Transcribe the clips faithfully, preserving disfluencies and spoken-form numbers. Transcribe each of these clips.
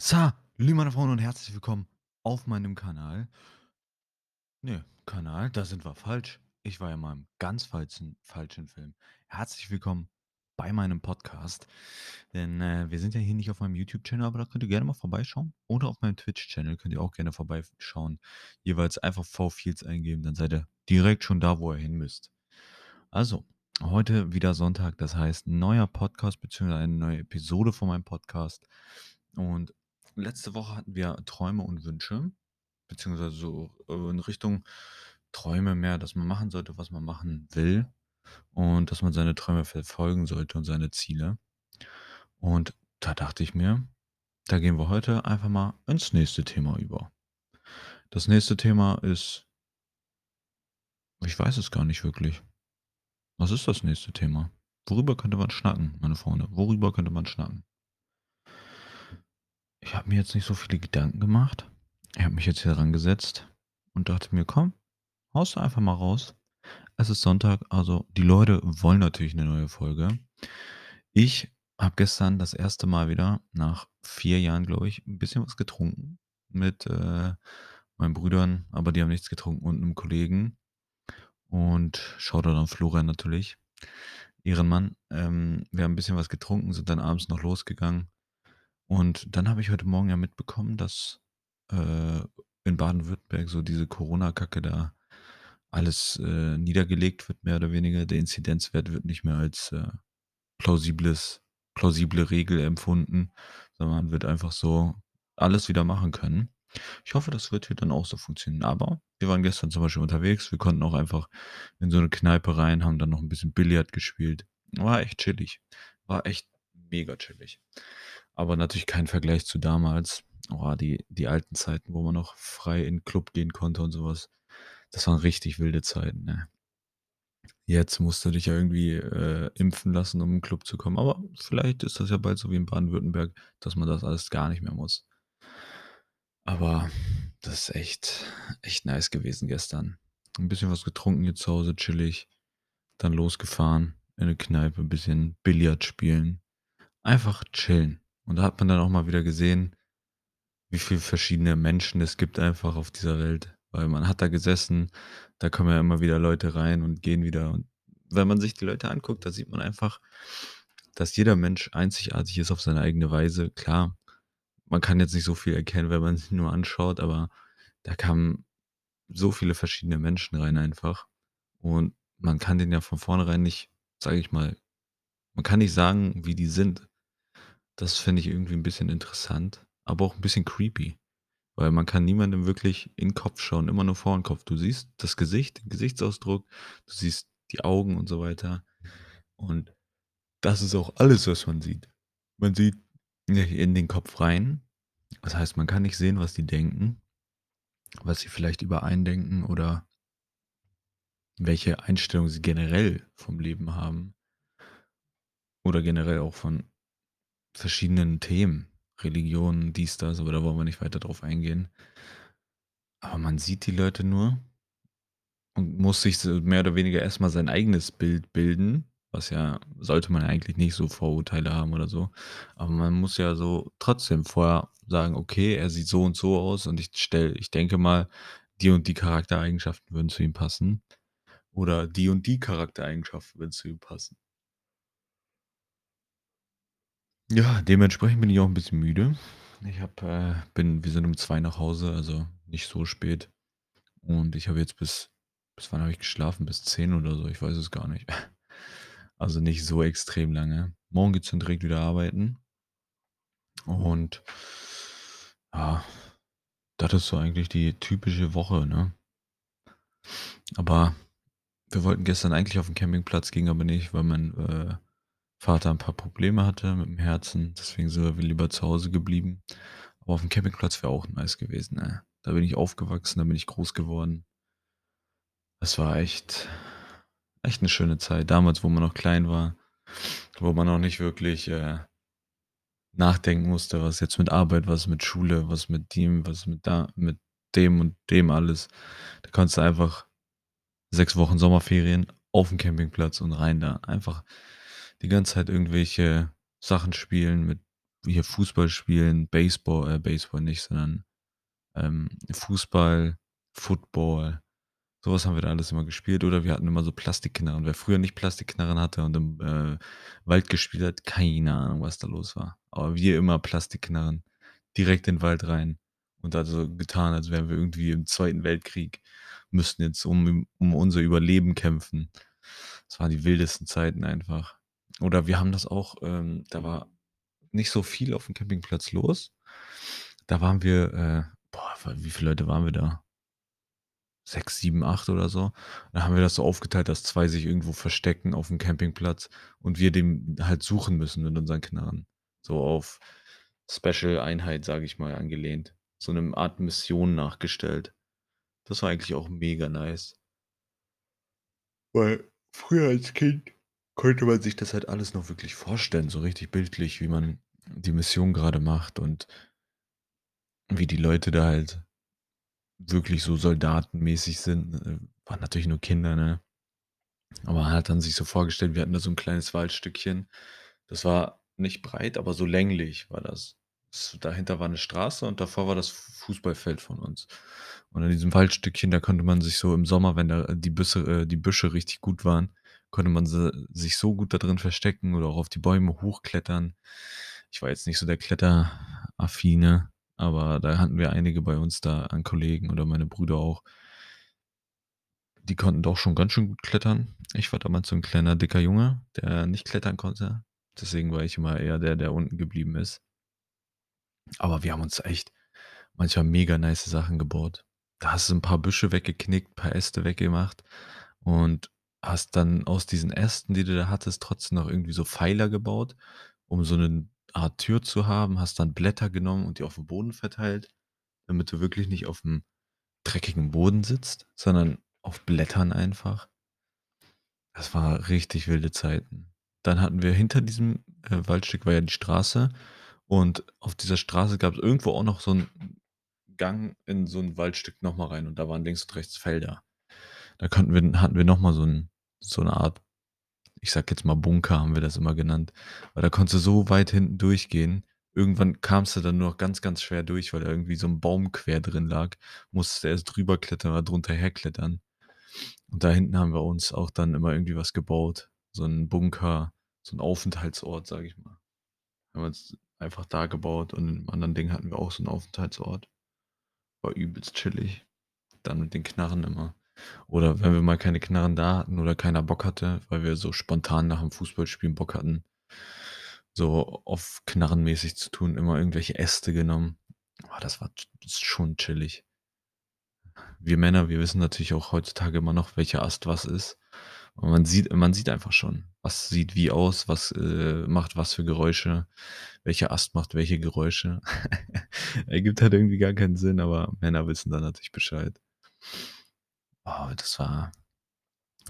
Salut meine Freunde und herzlich willkommen auf meinem Kanal. Ne, Kanal, da sind wir falsch. Ich war ja mal im ganz falschen, falschen Film. Herzlich willkommen bei meinem Podcast. Denn äh, wir sind ja hier nicht auf meinem YouTube-Channel, aber da könnt ihr gerne mal vorbeischauen. Oder auf meinem Twitch-Channel könnt ihr auch gerne vorbeischauen. Jeweils einfach V-Fields eingeben, dann seid ihr direkt schon da, wo ihr hin müsst. Also, heute wieder Sonntag, das heißt neuer Podcast bzw. eine neue Episode von meinem Podcast. Und letzte Woche hatten wir Träume und Wünsche, beziehungsweise so in Richtung Träume mehr, dass man machen sollte, was man machen will und dass man seine Träume verfolgen sollte und seine Ziele. Und da dachte ich mir, da gehen wir heute einfach mal ins nächste Thema über. Das nächste Thema ist, ich weiß es gar nicht wirklich. Was ist das nächste Thema? Worüber könnte man schnacken, meine Freunde? Worüber könnte man schnacken? Ich habe mir jetzt nicht so viele Gedanken gemacht. Ich habe mich jetzt hier dran gesetzt und dachte mir, komm, haust du einfach mal raus. Es ist Sonntag, also die Leute wollen natürlich eine neue Folge. Ich habe gestern das erste Mal wieder, nach vier Jahren glaube ich, ein bisschen was getrunken mit äh, meinen Brüdern, aber die haben nichts getrunken und einem Kollegen. Und Shoutout an Florian natürlich, Ehrenmann. Ähm, wir haben ein bisschen was getrunken, sind dann abends noch losgegangen. Und dann habe ich heute Morgen ja mitbekommen, dass äh, in Baden-Württemberg so diese Corona-Kacke da alles äh, niedergelegt wird, mehr oder weniger. Der Inzidenzwert wird nicht mehr als äh, plausibles, plausible Regel empfunden, sondern man wird einfach so alles wieder machen können. Ich hoffe, das wird hier dann auch so funktionieren. Aber wir waren gestern zum Beispiel unterwegs, wir konnten auch einfach in so eine Kneipe rein, haben dann noch ein bisschen Billard gespielt. War echt chillig, war echt mega chillig. Aber natürlich kein Vergleich zu damals. Oh, die, die alten Zeiten, wo man noch frei in den Club gehen konnte und sowas. Das waren richtig wilde Zeiten. Ne? Jetzt musst du dich ja irgendwie äh, impfen lassen, um in den Club zu kommen. Aber vielleicht ist das ja bald so wie in Baden-Württemberg, dass man das alles gar nicht mehr muss. Aber das ist echt, echt nice gewesen gestern. Ein bisschen was getrunken hier zu Hause, chillig. Dann losgefahren, in eine Kneipe, ein bisschen Billard spielen. Einfach chillen. Und da hat man dann auch mal wieder gesehen, wie viele verschiedene Menschen es gibt einfach auf dieser Welt. Weil man hat da gesessen, da kommen ja immer wieder Leute rein und gehen wieder. Und wenn man sich die Leute anguckt, da sieht man einfach, dass jeder Mensch einzigartig ist auf seine eigene Weise. Klar, man kann jetzt nicht so viel erkennen, wenn man sich nur anschaut, aber da kamen so viele verschiedene Menschen rein einfach. Und man kann den ja von vornherein nicht, sage ich mal, man kann nicht sagen, wie die sind. Das finde ich irgendwie ein bisschen interessant, aber auch ein bisschen creepy, weil man kann niemandem wirklich in den Kopf schauen, immer nur vor den Kopf. Du siehst das Gesicht, den Gesichtsausdruck, du siehst die Augen und so weiter und das ist auch alles, was man sieht. Man sieht in den Kopf rein, das heißt, man kann nicht sehen, was die denken, was sie vielleicht übereindenken oder welche Einstellung sie generell vom Leben haben oder generell auch von verschiedenen Themen, Religionen, dies, das, aber da wollen wir nicht weiter drauf eingehen. Aber man sieht die Leute nur und muss sich mehr oder weniger erstmal sein eigenes Bild bilden, was ja, sollte man eigentlich nicht so Vorurteile haben oder so, aber man muss ja so trotzdem vorher sagen, okay, er sieht so und so aus und ich stelle, ich denke mal, die und die Charaktereigenschaften würden zu ihm passen oder die und die Charaktereigenschaften würden zu ihm passen. Ja, dementsprechend bin ich auch ein bisschen müde. Ich hab, äh, bin, wir sind um zwei nach Hause, also nicht so spät. Und ich habe jetzt bis, bis wann habe ich geschlafen? Bis zehn oder so, ich weiß es gar nicht. Also nicht so extrem lange. Morgen geht's dann direkt wieder arbeiten. Und ja, das ist so eigentlich die typische Woche, ne? Aber wir wollten gestern eigentlich auf den Campingplatz, ging aber nicht, weil man, äh, Vater ein paar Probleme hatte mit dem Herzen, deswegen sind wir lieber zu Hause geblieben. Aber auf dem Campingplatz wäre auch nice gewesen. Ey. Da bin ich aufgewachsen, da bin ich groß geworden. Das war echt, echt eine schöne Zeit. Damals, wo man noch klein war, wo man noch nicht wirklich äh, nachdenken musste, was jetzt mit Arbeit, was mit Schule, was mit dem, was mit da, mit dem und dem alles. Da konntest du einfach sechs Wochen Sommerferien auf dem Campingplatz und rein da. Einfach die ganze Zeit irgendwelche Sachen spielen mit hier Fußball spielen, Baseball, äh, Baseball nicht, sondern ähm, Fußball, Football. Sowas haben wir da alles immer gespielt. Oder wir hatten immer so Plastikknarren. Wer früher nicht Plastikknarren hatte und im äh, Wald gespielt hat, keine Ahnung, was da los war. Aber wir immer Plastikknarren. Direkt in den Wald rein. Und da so getan, als wären wir irgendwie im Zweiten Weltkrieg. Müssten jetzt um, um unser Überleben kämpfen. Das waren die wildesten Zeiten einfach. Oder wir haben das auch, ähm, da war nicht so viel auf dem Campingplatz los. Da waren wir, äh, boah, wie viele Leute waren wir da? Sechs, sieben, acht oder so. Dann haben wir das so aufgeteilt, dass zwei sich irgendwo verstecken auf dem Campingplatz und wir dem halt suchen müssen mit unseren Knarren. So auf Special-Einheit, sage ich mal, angelehnt. So eine Art Mission nachgestellt. Das war eigentlich auch mega nice. Weil früher als Kind konnte man sich das halt alles noch wirklich vorstellen, so richtig bildlich, wie man die Mission gerade macht und wie die Leute da halt wirklich so soldatenmäßig sind. Waren natürlich nur Kinder, ne? Aber man hat dann sich so vorgestellt, wir hatten da so ein kleines Waldstückchen. Das war nicht breit, aber so länglich war das. Dahinter war eine Straße und davor war das Fußballfeld von uns. Und in diesem Waldstückchen, da konnte man sich so im Sommer, wenn da die Büsche, äh, die Büsche richtig gut waren, konnte man sich so gut da drin verstecken oder auch auf die Bäume hochklettern. Ich war jetzt nicht so der Kletteraffine, aber da hatten wir einige bei uns da an Kollegen oder meine Brüder auch. Die konnten doch schon ganz schön gut klettern. Ich war damals so ein kleiner, dicker Junge, der nicht klettern konnte. Deswegen war ich immer eher der, der unten geblieben ist. Aber wir haben uns echt manchmal mega nice Sachen gebaut. Da hast du ein paar Büsche weggeknickt, ein paar Äste weggemacht und hast dann aus diesen Ästen, die du da hattest, trotzdem noch irgendwie so Pfeiler gebaut, um so eine Art Tür zu haben. Hast dann Blätter genommen und die auf dem Boden verteilt, damit du wirklich nicht auf dem dreckigen Boden sitzt, sondern auf Blättern einfach. Das war richtig wilde Zeiten. Dann hatten wir hinter diesem äh, Waldstück war ja die Straße. Und auf dieser Straße gab es irgendwo auch noch so einen Gang in so ein Waldstück nochmal rein. Und da waren links und rechts Felder. Da konnten wir, hatten wir nochmal so, ein, so eine Art, ich sag jetzt mal Bunker, haben wir das immer genannt. Weil da konntest du so weit hinten durchgehen. Irgendwann kamst du dann nur noch ganz, ganz schwer durch, weil da irgendwie so ein Baum quer drin lag. Musstest du erst drüber klettern oder drunter herklettern. Und da hinten haben wir uns auch dann immer irgendwie was gebaut. So einen Bunker, so einen Aufenthaltsort, sag ich mal. Haben wir uns einfach da gebaut und im anderen Ding hatten wir auch so einen Aufenthaltsort. War übelst chillig. Dann mit den Knarren immer. Oder wenn wir mal keine Knarren da hatten oder keiner Bock hatte, weil wir so spontan nach dem Fußballspielen Bock hatten, so auf knarrenmäßig zu tun, immer irgendwelche Äste genommen. Oh, das war das ist schon chillig. Wir Männer, wir wissen natürlich auch heutzutage immer noch, welcher Ast was ist. Und man sieht, man sieht einfach schon, was sieht wie aus, was äh, macht was für Geräusche, welcher Ast macht welche Geräusche. Ergibt halt irgendwie gar keinen Sinn, aber Männer wissen dann natürlich Bescheid. Oh, das war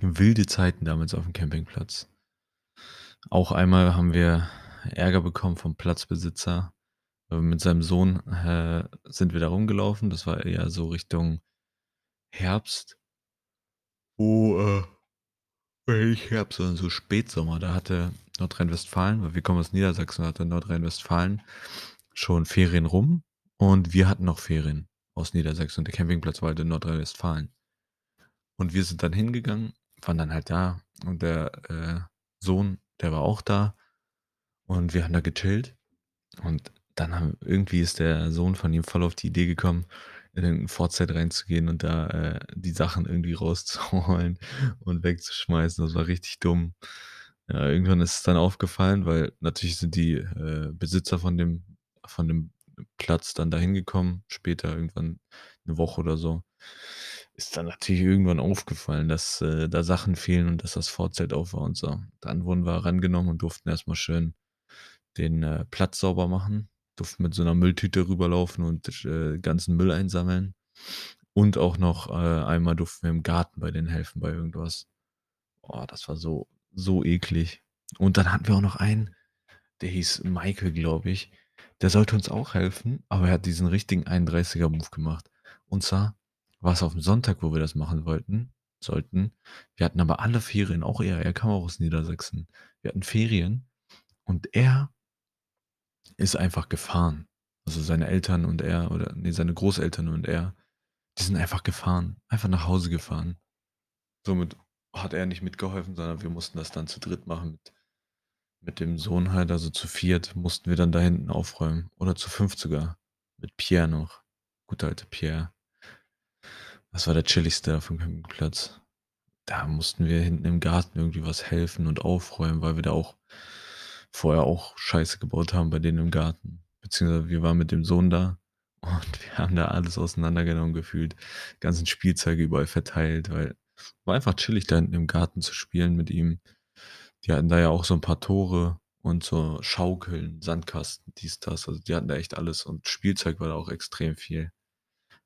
wilde Zeiten damals auf dem Campingplatz. Auch einmal haben wir Ärger bekommen vom Platzbesitzer. Mit seinem Sohn äh, sind wir da rumgelaufen. Das war eher so Richtung Herbst. Oh, äh. Ich Herbst, sondern so Spätsommer. Da hatte Nordrhein-Westfalen, weil wir kommen aus Niedersachsen, hatte Nordrhein-Westfalen schon Ferien rum und wir hatten noch Ferien aus Niedersachsen und der Campingplatz war halt in Nordrhein-Westfalen. Und wir sind dann hingegangen, waren dann halt da und der äh, Sohn, der war auch da und wir haben da gechillt und dann haben, irgendwie ist der Sohn von ihm voll auf die Idee gekommen, in den Vorzeit reinzugehen und da äh, die Sachen irgendwie rauszuholen und wegzuschmeißen. Das war richtig dumm. Ja, irgendwann ist es dann aufgefallen, weil natürlich sind die äh, Besitzer von dem, von dem Platz dann dahin gekommen. Später, irgendwann eine Woche oder so, ist dann natürlich irgendwann aufgefallen, dass äh, da Sachen fehlen und dass das Vorzelt auf war und so. Dann wurden wir herangenommen und durften erstmal schön den äh, Platz sauber machen. Durfte mit so einer Mülltüte rüberlaufen und äh, ganzen Müll einsammeln. Und auch noch äh, einmal durften wir im Garten bei denen helfen, bei irgendwas. Boah, das war so, so eklig. Und dann hatten wir auch noch einen, der hieß Michael, glaube ich. Der sollte uns auch helfen, aber er hat diesen richtigen einunddreißiger-Move gemacht. Und zwar war es auf dem Sonntag, wo wir das machen wollten, sollten. Wir hatten aber alle Ferien, auch er, er kam auch aus Niedersachsen. Wir hatten Ferien und er ist einfach gefahren. Also seine Eltern und er, oder nee, seine Großeltern und er, die sind einfach gefahren, einfach nach Hause gefahren. Somit hat er nicht mitgeholfen, sondern wir mussten das dann zu dritt machen mit, mit dem Sohn halt, also zu viert mussten wir dann da hinten aufräumen. Oder zu fünft sogar, mit Pierre noch. Guter alte Pierre. Das war der chilligste auf dem Campingplatz. Da mussten wir hinten im Garten irgendwie was helfen und aufräumen, weil wir da auch vorher auch Scheiße gebaut haben bei denen im Garten. Beziehungsweise wir waren mit dem Sohn da und wir haben da alles auseinandergenommen gefühlt. Die ganzen Spielzeuge überall verteilt, weil es war einfach chillig, da hinten im Garten zu spielen mit ihm. Die hatten da ja auch so ein paar Tore und so Schaukeln, Sandkasten, dies, das. Also die hatten da echt alles und Spielzeug war da auch extrem viel.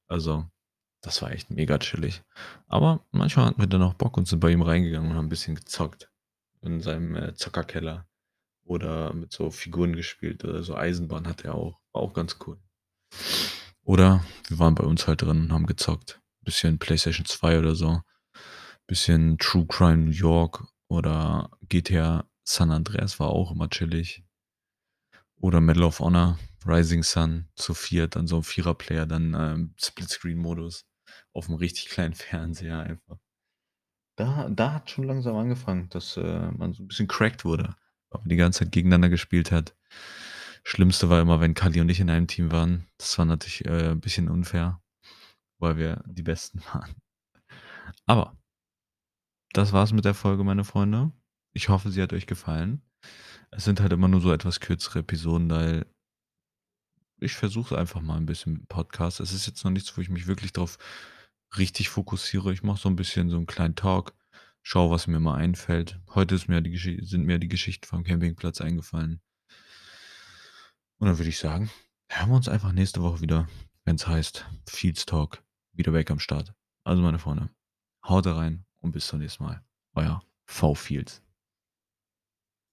Also das war echt mega chillig. Aber manchmal hatten wir dann auch Bock und sind bei ihm reingegangen und haben ein bisschen gezockt. In seinem äh, Zockerkeller. Oder mit so Figuren gespielt. Oder so Eisenbahn hat er auch. War auch ganz cool. Oder wir waren bei uns halt drin und haben gezockt. Ein bisschen PlayStation zwei oder so. Ein bisschen True Crime New York. Oder G T A San Andreas war auch immer chillig. Oder Medal of Honor. Rising Sun zu viert, dann so ein Vierer-Player, dann ähm, Split-Screen-Modus auf einem richtig kleinen Fernseher einfach. Da, da hat schon langsam angefangen, dass äh, man so ein bisschen cracked wurde, weil man die ganze Zeit gegeneinander gespielt hat. Schlimmste war immer, wenn Kali und ich in einem Team waren. Das war natürlich äh, ein bisschen unfair, weil wir die Besten waren. Aber das war's mit der Folge, meine Freunde. Ich hoffe, sie hat euch gefallen. Es sind halt immer nur so etwas kürzere Episoden, weil ich versuche es einfach mal ein bisschen mit dem Podcast. Es ist jetzt noch nichts, wo ich mich wirklich drauf richtig fokussiere. Ich mache so ein bisschen so einen kleinen Talk, schaue, was mir mal einfällt. Heute ist mir die Gesch- sind mir die Geschichten vom Campingplatz eingefallen. Und dann würde ich sagen, hören wir uns einfach nächste Woche wieder, wenn es heißt Fields Talk, wieder weg am Start. Also meine Freunde, haut rein und bis zum nächsten Mal. Euer V-Fields.